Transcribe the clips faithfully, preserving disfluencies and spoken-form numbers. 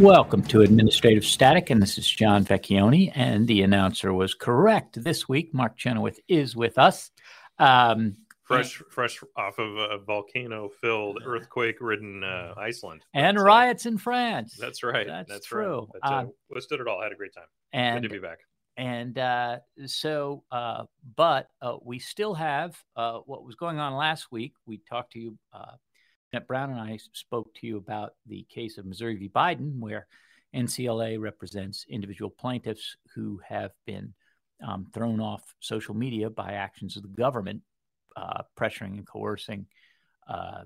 Welcome to Administrative Static, and this is John Vecchione, and the announcer was correct. This week, Mark Chenoweth is with us. Um, fresh and, fresh off of a volcano-filled, earthquake-ridden uh, Iceland. And so, riots in France. That's right. That's, that's true. Right. That's, uh, withstood it all. I had a great time. And, Good to be back. And uh, so, uh, but uh, we still have uh, what was going on last week. We talked to you uh Brown and I spoke to you about the case of Missouri v. Biden, where N C L A represents individual plaintiffs who have been um, thrown off social media by actions of the government, uh, pressuring and coercing uh,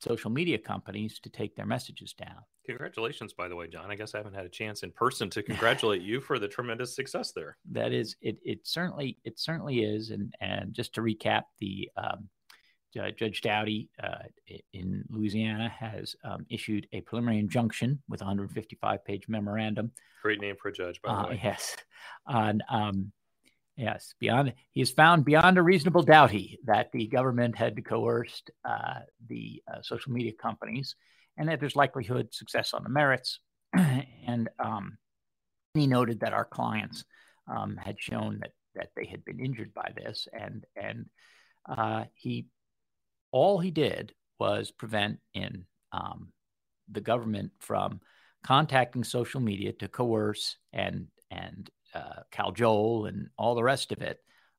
social media companies to take their messages down. Congratulations, by the way, John. I guess I haven't had a chance in person to congratulate you for the tremendous success there. That is, it. It certainly, it certainly is. And and just to recap, the um, Uh, Judge Doughty uh, in Louisiana has um, issued a preliminary injunction with a one hundred fifty-five page memorandum. Great name for a judge, by uh, the way. Yes. And, um, yes, beyond, he has found beyond a reasonable doubt that the government had coerced uh, the uh, social media companies and that there's likelihood success on the merits. and um, he noted that our clients um, had shown that, that they had been injured by this. And, and uh, he All he did was prevent in um, the government from contacting social media to coerce and and uh, cajole and all the rest of it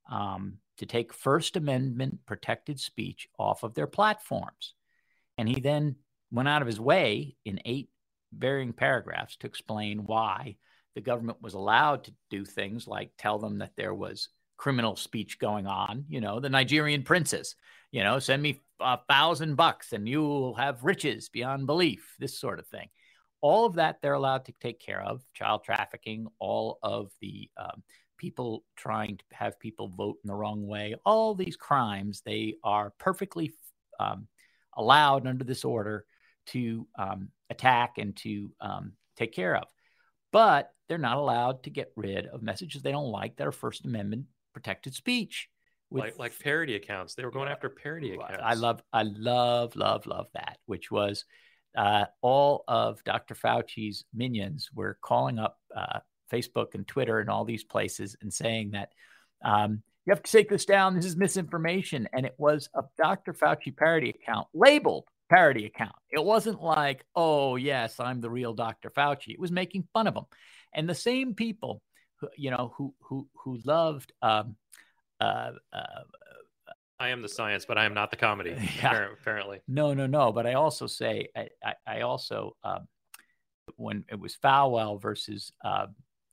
um, to take First Amendment protected speech off of their platforms. And he then went out of his way in eight varying paragraphs to explain why the government was allowed to do things like tell them that there was criminal speech going on, you know, the Nigerian princes, you know, send me a thousand bucks and you will have riches beyond belief, this sort of thing. All of that they're allowed to take care of, child trafficking, all of the um, people trying to have people vote in the wrong way, all these crimes, they are perfectly um, allowed under this order to um, attack and to um, take care of. But they're not allowed to get rid of messages they don't like that are First Amendment protected speech, with, like like parody accounts. They were going after parody accounts. I love, I love, love, love that. Which was uh, all of Doctor Fauci's minions were calling up uh, Facebook and Twitter and all these places and saying that um, you have to take this down. This is misinformation, and it was a Doctor Fauci parody account labeled parody account. It wasn't like, oh yes, I'm the real Doctor Fauci. It was making fun of him, and the same people you know, who who who loved um, uh, uh, I am the science, but I am not the comedy, yeah. apparently. No, no, no. But I also say, I, I, I also, um, when it was Falwell versus, uh,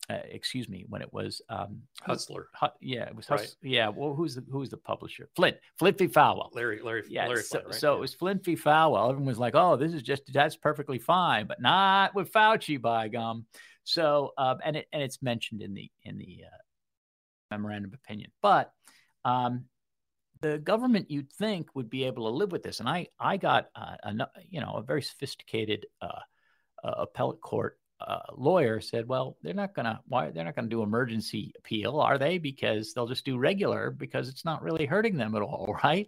uh, excuse me, when it was um, Hustler. Who, hu- yeah, it was Hustler. Right. Yeah, well, who's the, who's the publisher? Flynt, Flynt v. Falwell. Larry, Larry, yeah, Larry so, Flynt, right? So yeah. It was Flynt v. Falwell. Everyone was like, oh, this is just, that's perfectly fine, but not with Fauci, by gum. So, um, and it and it's mentioned in the in the uh, memorandum of opinion. But um, the government, you'd think, would be able to live with this. And I I got uh, a you know a very sophisticated uh, uh, appellate court uh, lawyer said, well, they're not gonna why they're not gonna do emergency appeal, are they? Because they'll just do regular because it's not really hurting them at all, right?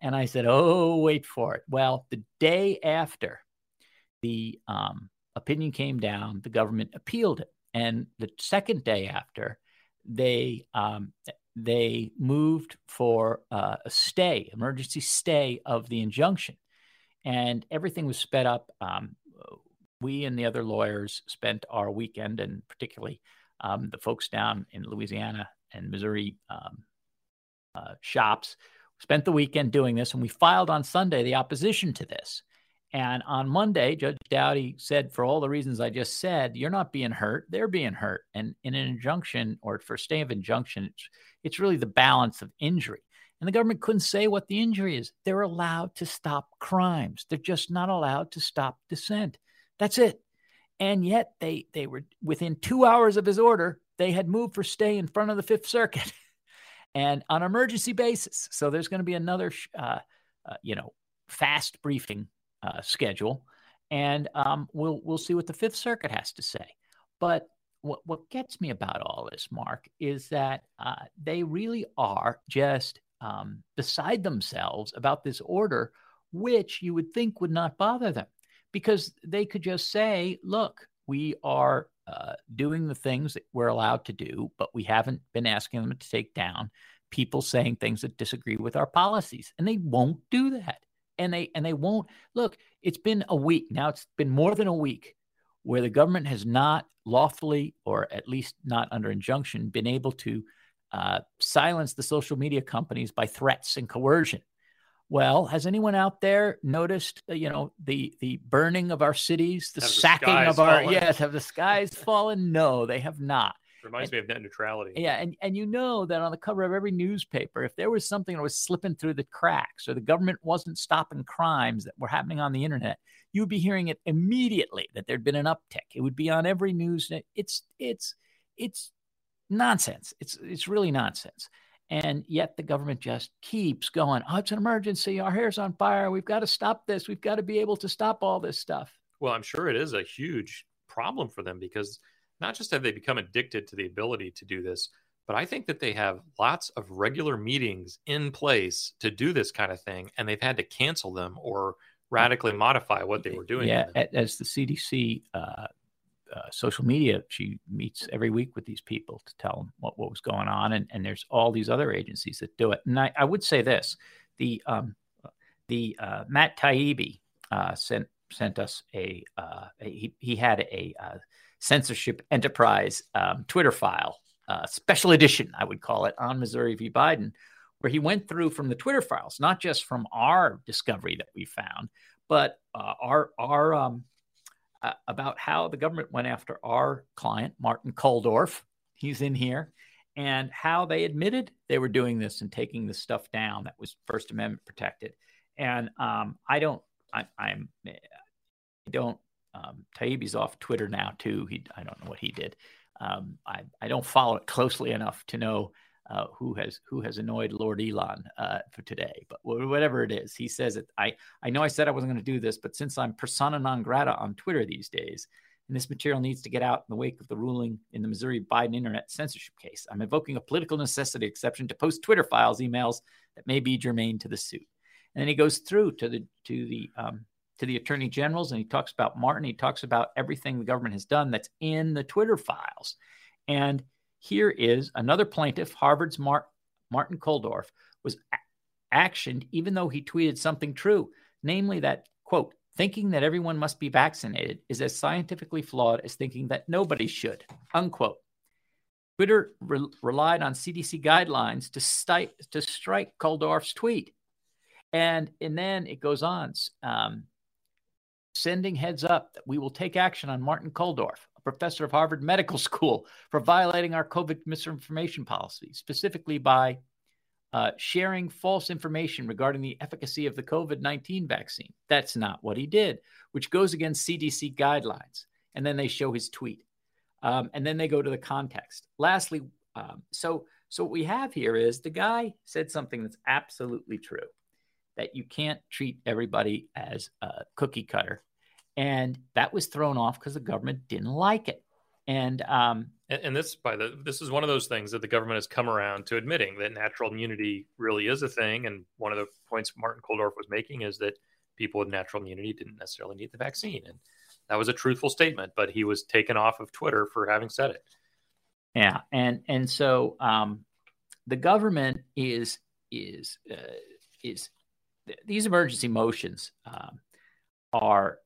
And I said, oh, wait for it. Well, the day after the um, opinion came down, the government appealed it. And the second day after, they um, they moved for uh, a stay, emergency stay of the injunction. And everything was sped up. Um, we and the other lawyers spent our weekend, and particularly um, the folks down in Louisiana and Missouri um, uh, shops, spent the weekend doing this. And we filed on Sunday the opposition to this. And on Monday, Judge Doughty said, for all the reasons I just said, you're not being hurt. They're being hurt. And in an injunction or for stay of injunction, it's, it's really the balance of injury. and the government couldn't say what the injury is. They're allowed to stop crimes. They're just not allowed to stop dissent. That's it. And yet they they were within two hours of his order, they had moved for stay in front of the Fifth Circuit and on an emergency basis. So there's going to be another, uh, uh, you know, fast briefing uh, schedule. And um, we'll we'll see what the Fifth Circuit has to say. But what what gets me about all this, Mark, is that uh, they really are just um, beside themselves about this order, which you would think would not bother them, because they could just say, look, we are uh, doing the things that we're allowed to do, but we haven't been asking them to take down people saying things that disagree with our policies. And they won't do that. And they and they won't. Look, it's been a week. Now it's been more than a week where the government has not lawfully, or at least not under injunction, been able to uh, silence the social media companies by threats and coercion. Well, has anyone out there noticed, uh, you know, the the burning of our cities, the have sacking the of our, fallen. yes, have the skies fallen? No, they have not. Reminds and, me of net neutrality. Yeah. And, and you know that on the cover of every newspaper, if there was something that was slipping through the cracks or the government wasn't stopping crimes that were happening on the internet, you'd be hearing it immediately that there'd been an uptick. It would be on every news. It's it's it's nonsense. It's it's really nonsense. And yet the government just keeps going, oh, it's an emergency. Our hair's on fire. We've got to stop this. We've got to be able to stop all this stuff. Well, I'm sure it is a huge problem for them, because not just have they become addicted to the ability to do this, but I think that they have lots of regular meetings in place to do this kind of thing, and they've had to cancel them or radically modify what they were doing. Yeah, as the C D C uh, uh, social media, she meets every week with these people to tell them what, what was going on, and, and there's all these other agencies that do it. And I, I would say this, the um, the uh, Matt Taibbi uh, sent sent us a, uh, a he, he had a uh, censorship enterprise um, Twitter file, uh, special edition, I would call it, on Missouri v. Biden, where he went through from the Twitter files, not just from our discovery that we found, but uh, our our um, uh, about how the government went after our client, Martin Kulldorff. He's in here, and how they admitted they were doing this and taking this stuff down that was First Amendment protected. And um, I don't, I, I'm, I don't. Um, Taibbi's off Twitter now too. He, I don't know what he did. Um, I, I don't follow it closely enough to know uh, who has who has annoyed Lord Elon uh, for today. But whatever it is, he says it. I, I know I said I wasn't going to do this, but since I'm persona non grata on Twitter these days, and this material needs to get out in the wake of the ruling in the Missouri Biden internet censorship case, I'm invoking a political necessity exception to post Twitter files, emails that may be germane to the suit. And then he goes through to the to the. Um, to the attorney generals, and he talks about Martin. He talks about everything the government has done that's in the Twitter files. And here is another plaintiff, Harvard's Mar- Martin Kulldorff, was a- actioned even though he tweeted something true, namely that, quote, thinking that everyone must be vaccinated is as scientifically flawed as thinking that nobody should, unquote. Twitter re- relied on C D C guidelines to, sti- to strike Kulldorff's tweet. And, and then it goes on. Um, Sending heads up that we will take action on Martin Kulldorff, a professor of Harvard Medical School, for violating our COVID misinformation policy, specifically by uh, sharing false information regarding the efficacy of the COVID nineteen vaccine. That's not what he did, which goes against C D C guidelines. And then they show his tweet. Um, and then they go to the context. Lastly, um, so, so what we have here is the guy said something that's absolutely true, that you can't treat everybody as a cookie cutter. And that was thrown off because the government didn't like it. And, um, and and this by the this is one of those things that the government has come around to admitting, that natural immunity really is a thing. And one of the points Martin Kulldorff was making is that people with natural immunity didn't necessarily need the vaccine. And that was a truthful statement, but he was taken off of Twitter for having said it. Yeah. And and so um, the government is is uh, is. These emergency motions um, are,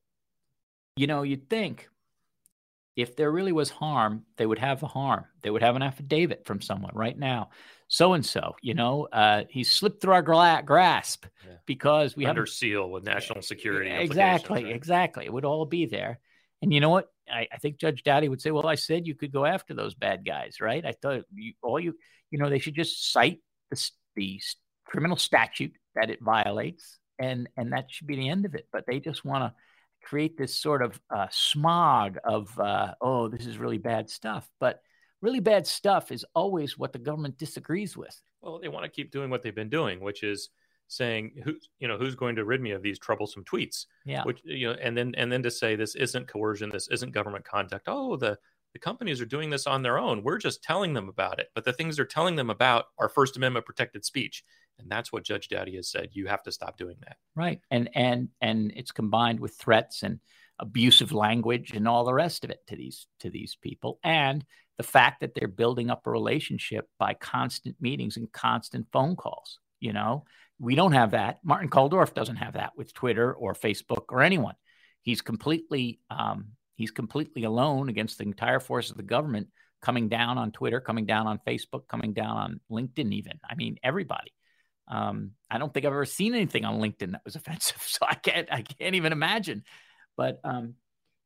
you know, you'd think if there really was harm, they would have a harm. They would have an affidavit from someone right now. So-and-so, you know, uh, he slipped through our gra- grasp yeah. because we have under seal with national security. Yeah, exactly. Right? Exactly. It would all be there. And you know what? I, I think Judge Doughty would say, well, I said you could go after those bad guys, right? I thought you, all you, you know, they should just cite the, the criminal statute that it violates, and, and that should be the end of it. But they just want to create this sort of uh, smog of, uh, oh, this is really bad stuff. But really bad stuff is always what the government disagrees with. Well, they want to keep doing what they've been doing, which is saying, who, you know, who's going to rid me of these troublesome tweets? Yeah. Which, you know, and then and then to say this isn't coercion, this isn't government conduct. Oh, the, the companies are doing this on their own. We're just telling them about it. But the things they're telling them about are First Amendment protected speech. And that's what Judge Doughty has said. You have to stop doing that. Right. And and and it's combined with threats and abusive language and all the rest of it to these to these people. And the fact that they're building up a relationship by constant meetings and constant phone calls. You know, we don't have that. Martin Kulldorff doesn't have that with Twitter or Facebook or anyone. He's completely um, he's completely alone against the entire force of the government coming down on Twitter, coming down on Facebook, coming down on LinkedIn even. I mean, everybody. Um, I don't think I've ever seen anything on LinkedIn that was offensive, so I can't I can't even imagine. But um,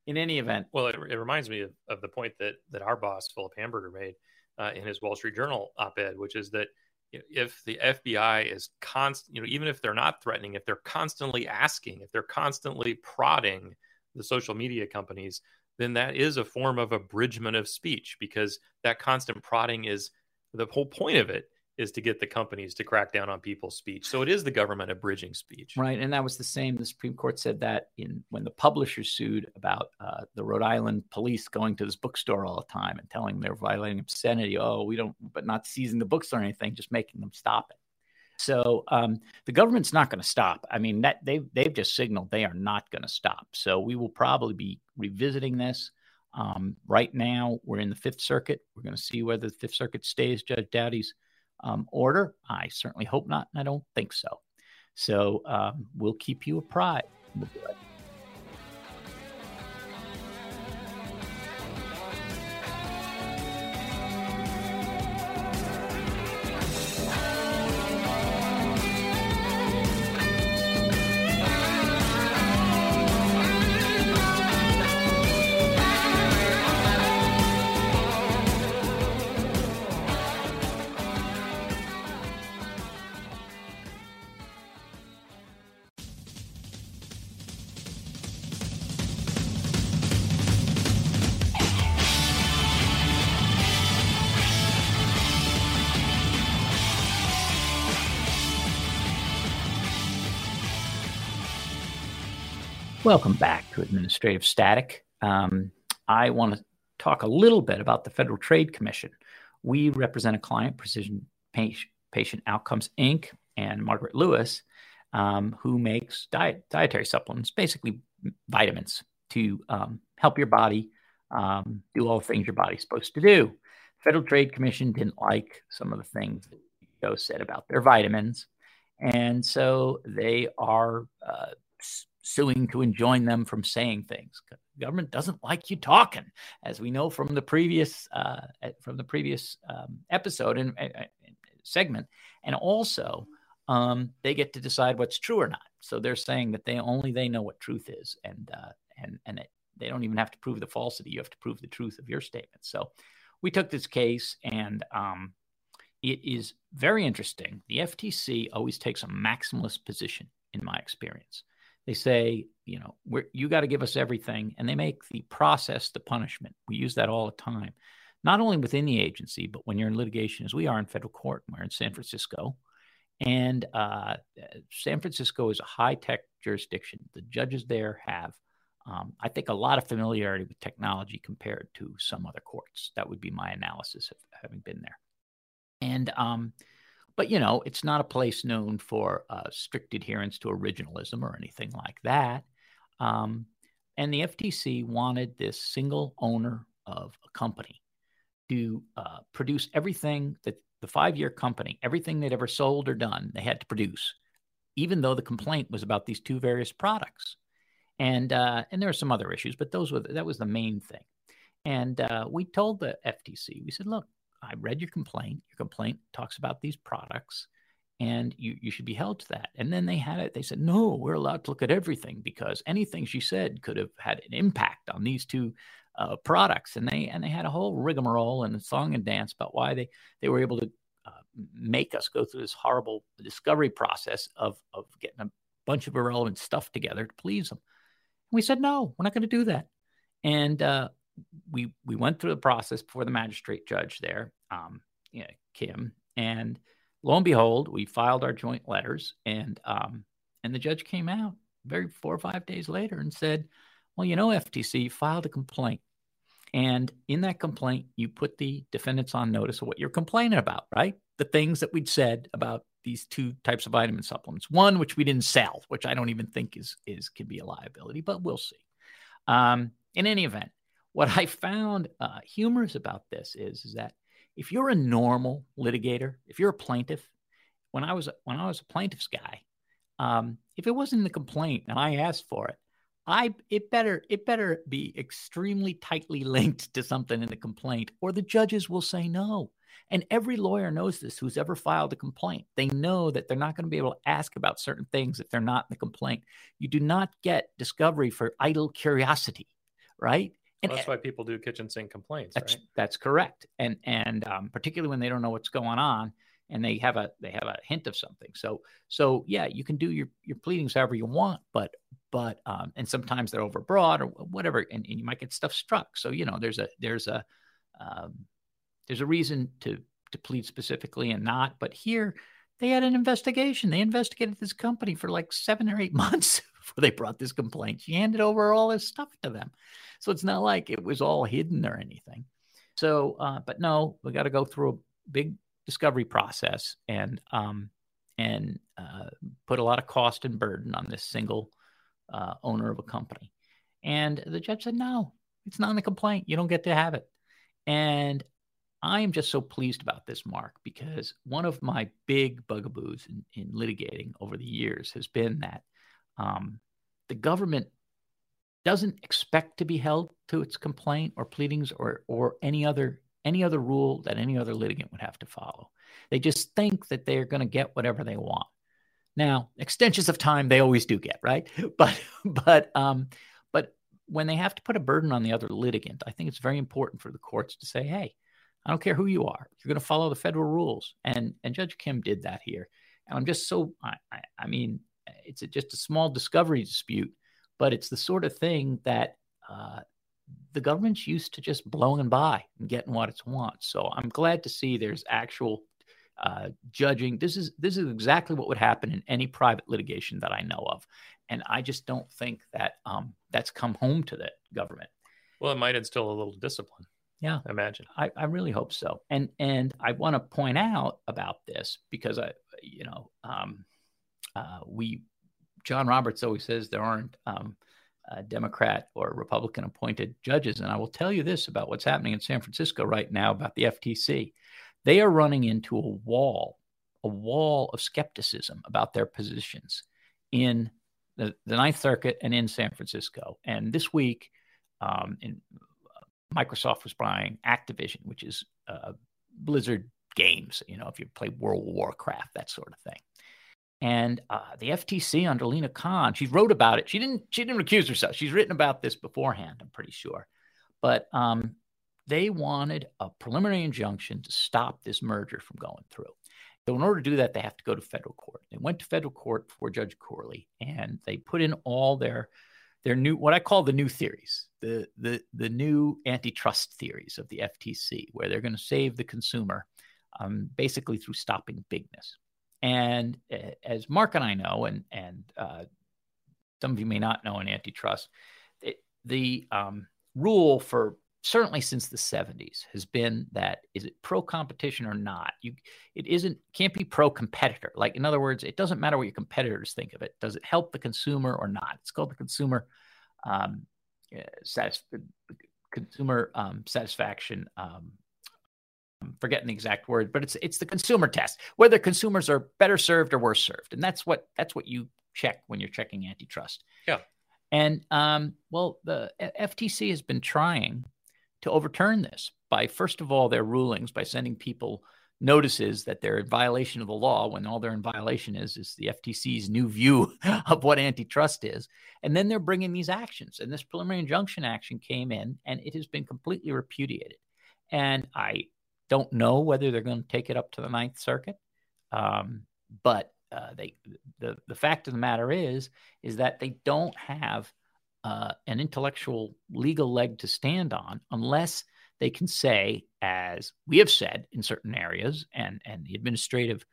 in any event, well, it, it reminds me of, of the point that that our boss Philip Hamburger made uh, in his Wall Street Journal op-ed, which is that if the F B I is constant, you know, even if they're not threatening, if they're constantly asking, if they're constantly prodding the social media companies, then that is a form of abridgment of speech, because that constant prodding is the whole point of it. Is to get the companies to crack down on people's speech. So it is the government abridging speech. Right. And that was the same. The Supreme Court said that in when the publishers sued about uh, the Rhode Island police going to this bookstore all the time and telling them they're violating obscenity. Oh, we don't, but not seizing the books or anything, just making them stop it. So um, the government's not going to stop. I mean, that they've, they've just signaled they are not going to stop. So we will probably be revisiting this. Um, right now, we're in the Fifth Circuit. We're going to see whether the Fifth Circuit stays Judge Doughty's Um, order? I certainly hope not, and I don't think so. So um, we'll keep you apprised. We'll do it. Welcome back to Administrative Static. Um, I want to talk a little bit about the Federal Trade Commission. We represent a client, Precision Patient Outcomes, Incorporated, and Margaret Lewis, um, who makes diet, dietary supplements, basically vitamins, to um, help your body um, do all the things your body's supposed to do. The Federal Trade Commission didn't like some of the things that Joe said about their vitamins, and so they are uh, suing to enjoin them from saying things. Government doesn't like you talking, as we know from the previous uh, from the previous um, episode and uh, segment. And also, um, they get to decide what's true or not. So they're saying that they only they know what truth is, and uh, and and it, they don't even have to prove the falsity. You have to prove the truth of your statement. So we took this case, and um, it is very interesting. The F T C always takes a maximalist position, in my experience. They say, you know, we're, you got to give us everything, and they make the process the punishment. We use that all the time, not only within the agency, but when you're in litigation, as we are in federal court. We're in San Francisco, and uh, San Francisco is a high-tech jurisdiction. The judges there have, um, I think, a lot of familiarity with technology compared to some other courts. That would be my analysis of having been there. And um But, you know, it's not a place known for uh, strict adherence to originalism or anything like that. Um, and the F T C wanted this single owner of a company to uh, produce everything that the five-year company, everything they'd ever sold or done, they had to produce, even though the complaint was about these two various products. And uh, and there are some other issues, but those were that was the main thing. And uh, we told the F T C, we said, look, I read your complaint. Your complaint talks about these products, and you, you should be held to that. And then they had it. They said, no, we're allowed to look at everything because anything she said could have had an impact on these two uh, products. And they and they had a whole rigmarole and a song and dance about why they, they were able to uh, make us go through this horrible discovery process of, of getting a bunch of irrelevant stuff together to please them. And we said, no, we're not going to do that. And uh, we we went through the process before the magistrate judge there, um, you know, Kim, and lo and behold, we filed our joint letters, and um, and the judge came out very four or five days later and said, well, you know, F T C, you filed a complaint. And in that complaint, you put the defendants on notice of what you're complaining about, right? The things that we'd said about these two types of vitamin supplements. One, which we didn't sell, which I don't even think is is could be a liability, but we'll see. Um, in any event, what I found uh, humorous about this is, is that if you're a normal litigator, if you're a plaintiff, when I was when I was a plaintiff's guy, um, if it wasn't in the complaint and I asked for it, I it better it better be extremely tightly linked to something in the complaint, or the judges will say no. And every lawyer knows this who's ever filed a complaint. They know that they're not going to be able to ask about certain things if they're not in the complaint. You do not get discovery for idle curiosity, right? And well, that's why people do kitchen sink complaints, that's, right? That's correct. And and um, particularly when they don't know what's going on and they have a they have a hint of something. So so yeah, you can do your your pleadings however you want, but but um, and sometimes they're overbroad or whatever, and, and you might get stuff struck. So you know, there's a there's a um, There's a reason to, to plead specifically and not. But here, they had an investigation. They investigated this company for like seven or eight months before they brought this complaint. She handed over all this stuff to them. So it's not like it was all hidden or anything. So, uh, but no, we got to go through a big discovery process and um, and uh, put a lot of cost and burden on this single uh, owner of a company. And the judge said, no, it's not in the complaint. You don't get to have it. And I am just so pleased about this, Mark, because one of my big bugaboos in, in litigating over the years has been that um, the government doesn't expect to be held to its complaint or pleadings or or any other any other rule that any other litigant would have to follow. They just think that they're going to get whatever they want. Now, extensions of time they always do get, right? But but um, but when they have to put a burden on the other litigant, I think it's very important for the courts to say, hey, I don't care who you are. You're going to follow the federal rules. And and Judge Kim did that here. And I'm just so, I, I, I mean, it's a, just a small discovery dispute, but it's the sort of thing that uh, the government's used to just blowing by and getting what it wants. So I'm glad to see there's actual uh, judging. This is, this is exactly what would happen in any private litigation that I know of. And I just don't think that um, that's come home to the government. Well, it might instill a little discipline. Yeah, imagine. I, I really hope so. And and I want to point out about this because I, you know, um, uh, we, John Roberts always says there aren't um, uh, Democrat or Republican appointed judges. And I will tell you this about what's happening in San Francisco right now about the F T C. They are running into a wall, a wall of skepticism about their positions in the, the Ninth Circuit and in San Francisco. And this week, um, in Microsoft was buying Activision, which is uh, Blizzard games, you know, if you play World of Warcraft, that sort of thing. And uh, the F T C under Lena Khan, she wrote about it. She didn't she didn't accuse herself. She's written about this beforehand, I'm pretty sure. But um, they wanted a preliminary injunction to stop this merger from going through. So in order to do that, they have to go to federal court. They went to federal court before Judge Corley, and they put in all their They're new, what I call the new theories, the the the new antitrust theories of the F T C, where they're going to save the consumer um, basically through stopping bigness. And uh, as Mark and I know, and and uh, some of you may not know in antitrust, it, the um, rule for certainly since the seventies has been that is it pro-competition or not? You, it isn't can't be pro-competitor. Like, in other words, it doesn't matter what your competitors think of it. Does it help the consumer or not? It's called the consumer um, satisf- consumer um, satisfaction. Um, I'm forgetting the exact word, but it's it's the consumer test, whether consumers are better served or worse served, and that's what that's what you check when you're checking antitrust. Yeah, and um, well, the F T C has been trying to overturn this by, first of all, their rulings, by sending people notices that they're in violation of the law when all they're in violation is is the F T C's new view of what antitrust is. And then they're bringing these actions. And this preliminary injunction action came in, and it has been completely repudiated. And I don't know whether they're going to take it up to the Ninth Circuit. Um, but uh, they, the, the fact of the matter is, is that they don't have uh, an intellectual legal leg to stand on unless they can say, as we have said in certain areas, and, and the administrative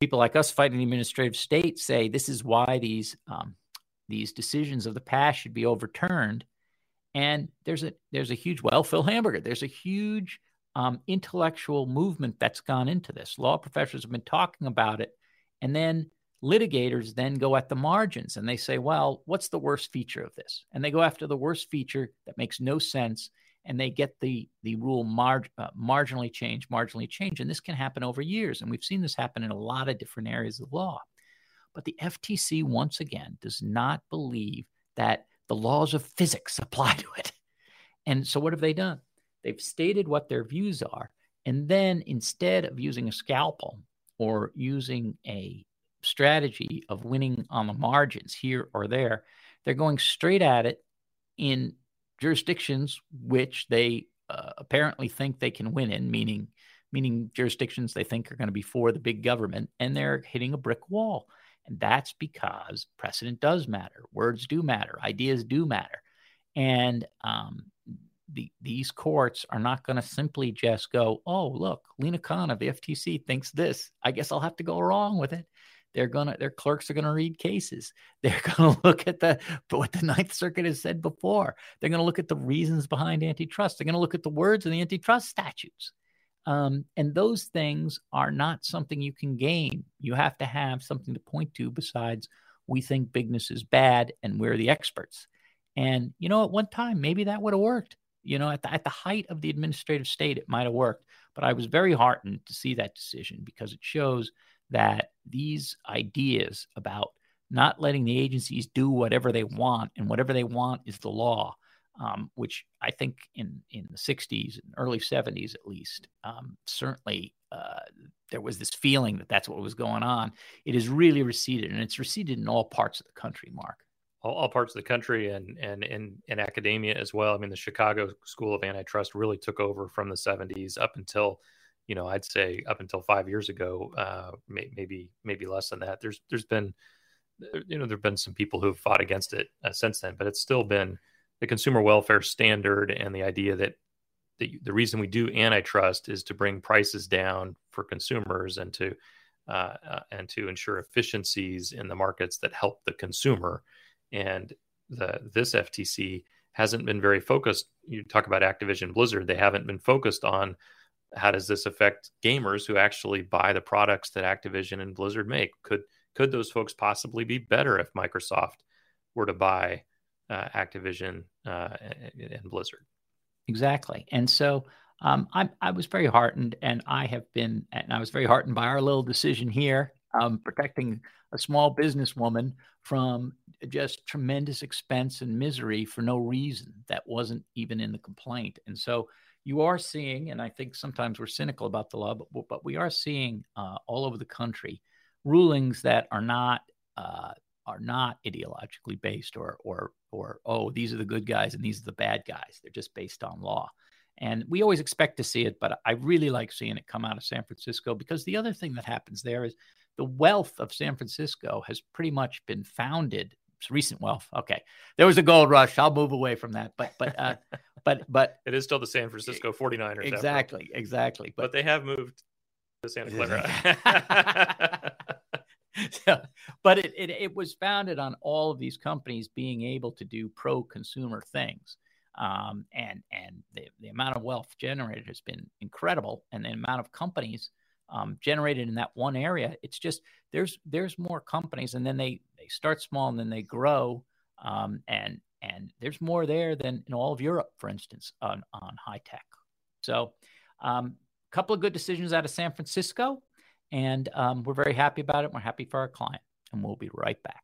people like us fighting the administrative state say, this is why these um, these decisions of the past should be overturned. And there's a there's a huge, well, Phil Hamburger, there's a huge um, intellectual movement that's gone into this. Law professors have been talking about it. And then litigators then go at the margins and they say, well, what's the worst feature of this? And they go after the worst feature that makes no sense. And they get the the rule mar- uh, marginally changed, marginally changed. And this can happen over years. And we've seen this happen in a lot of different areas of law. But the F T C, once again, does not believe that the laws of physics apply to it. And so what have they done? They've stated what their views are. And then instead of using a scalpel or using a strategy of winning on the margins here or there, they're going straight at it in jurisdictions which they uh, apparently think they can win in, meaning meaning jurisdictions they think are going to be for the big government, and they're hitting a brick wall. And that's because precedent does matter. Words do matter. Ideas do matter. And um, the, these courts are not going to simply just go, oh, look, Lena Khan of the F T C thinks this. I guess I'll have to go along with it. They're gonna, their clerks are going to read cases. They're going to look at the what the Ninth Circuit has said before. They're going to look at the reasons behind antitrust. They're going to look at the words in the antitrust statutes. Um, and those things are not something you can gain. You have to have something to point to besides we think bigness is bad and we're the experts. And, you know, at one time, maybe that would have worked. You know, at the, at the height of the administrative state, it might have worked. But I was very heartened to see that decision because it shows that these ideas about not letting the agencies do whatever they want and whatever they want is the law, um, which I think in, in the sixties and early seventies, at least, um, certainly uh, there was this feeling that that's what was going on. It has really receded, and it's receded in all parts of the country, Mark. All, all parts of the country and and in in academia as well. I mean, the Chicago School of Antitrust really took over from the seventies up until you know, I'd say up until five years ago, uh, may, maybe maybe less than that. There's there's been, you know, there've been some people who've fought against it uh, since then, but it's still been the consumer welfare standard and the idea that the the reason we do antitrust is to bring prices down for consumers and to uh, uh, and to ensure efficiencies in the markets that help the consumer. And the this F T C hasn't been very focused. You talk about Activision Blizzard; they haven't been focused on how does this affect gamers who actually buy the products that Activision and Blizzard make? Could could those folks possibly be better if Microsoft were to buy uh, Activision uh, and, and Blizzard? Exactly. And so um, I, I was very heartened, and I have been, and I was very heartened by our little decision here, um, protecting a small businesswoman from just tremendous expense and misery for no reason that wasn't even in the complaint. And so you are seeing, and I think sometimes we're cynical about the law, but, but we are seeing uh, all over the country rulings that are not uh, are not ideologically based or or or oh these are the good guys and these are the bad guys. They're just based on law, and we always expect to see it. But I really like seeing it come out of San Francisco because the other thing that happens there is the wealth of San Francisco has pretty much been founded. Recent wealth. Okay, there was a gold rush. I'll move away from that, but but uh, but but it is still the San Francisco 49ers. Exactly, effort. exactly. But, but they have moved to Santa Clara. so, but it, it it was founded on all of these companies being able to do pro-consumer things, um, and and the, the amount of wealth generated has been incredible, and the amount of companies Um, generated in that one area. It's just there's there's more companies, and then they they start small and then they grow, um, and and there's more there than in all of Europe, for instance, on on high tech. So a um, couple of good decisions out of San Francisco, and um, we're very happy about it. We're happy for our client, and we'll be right back.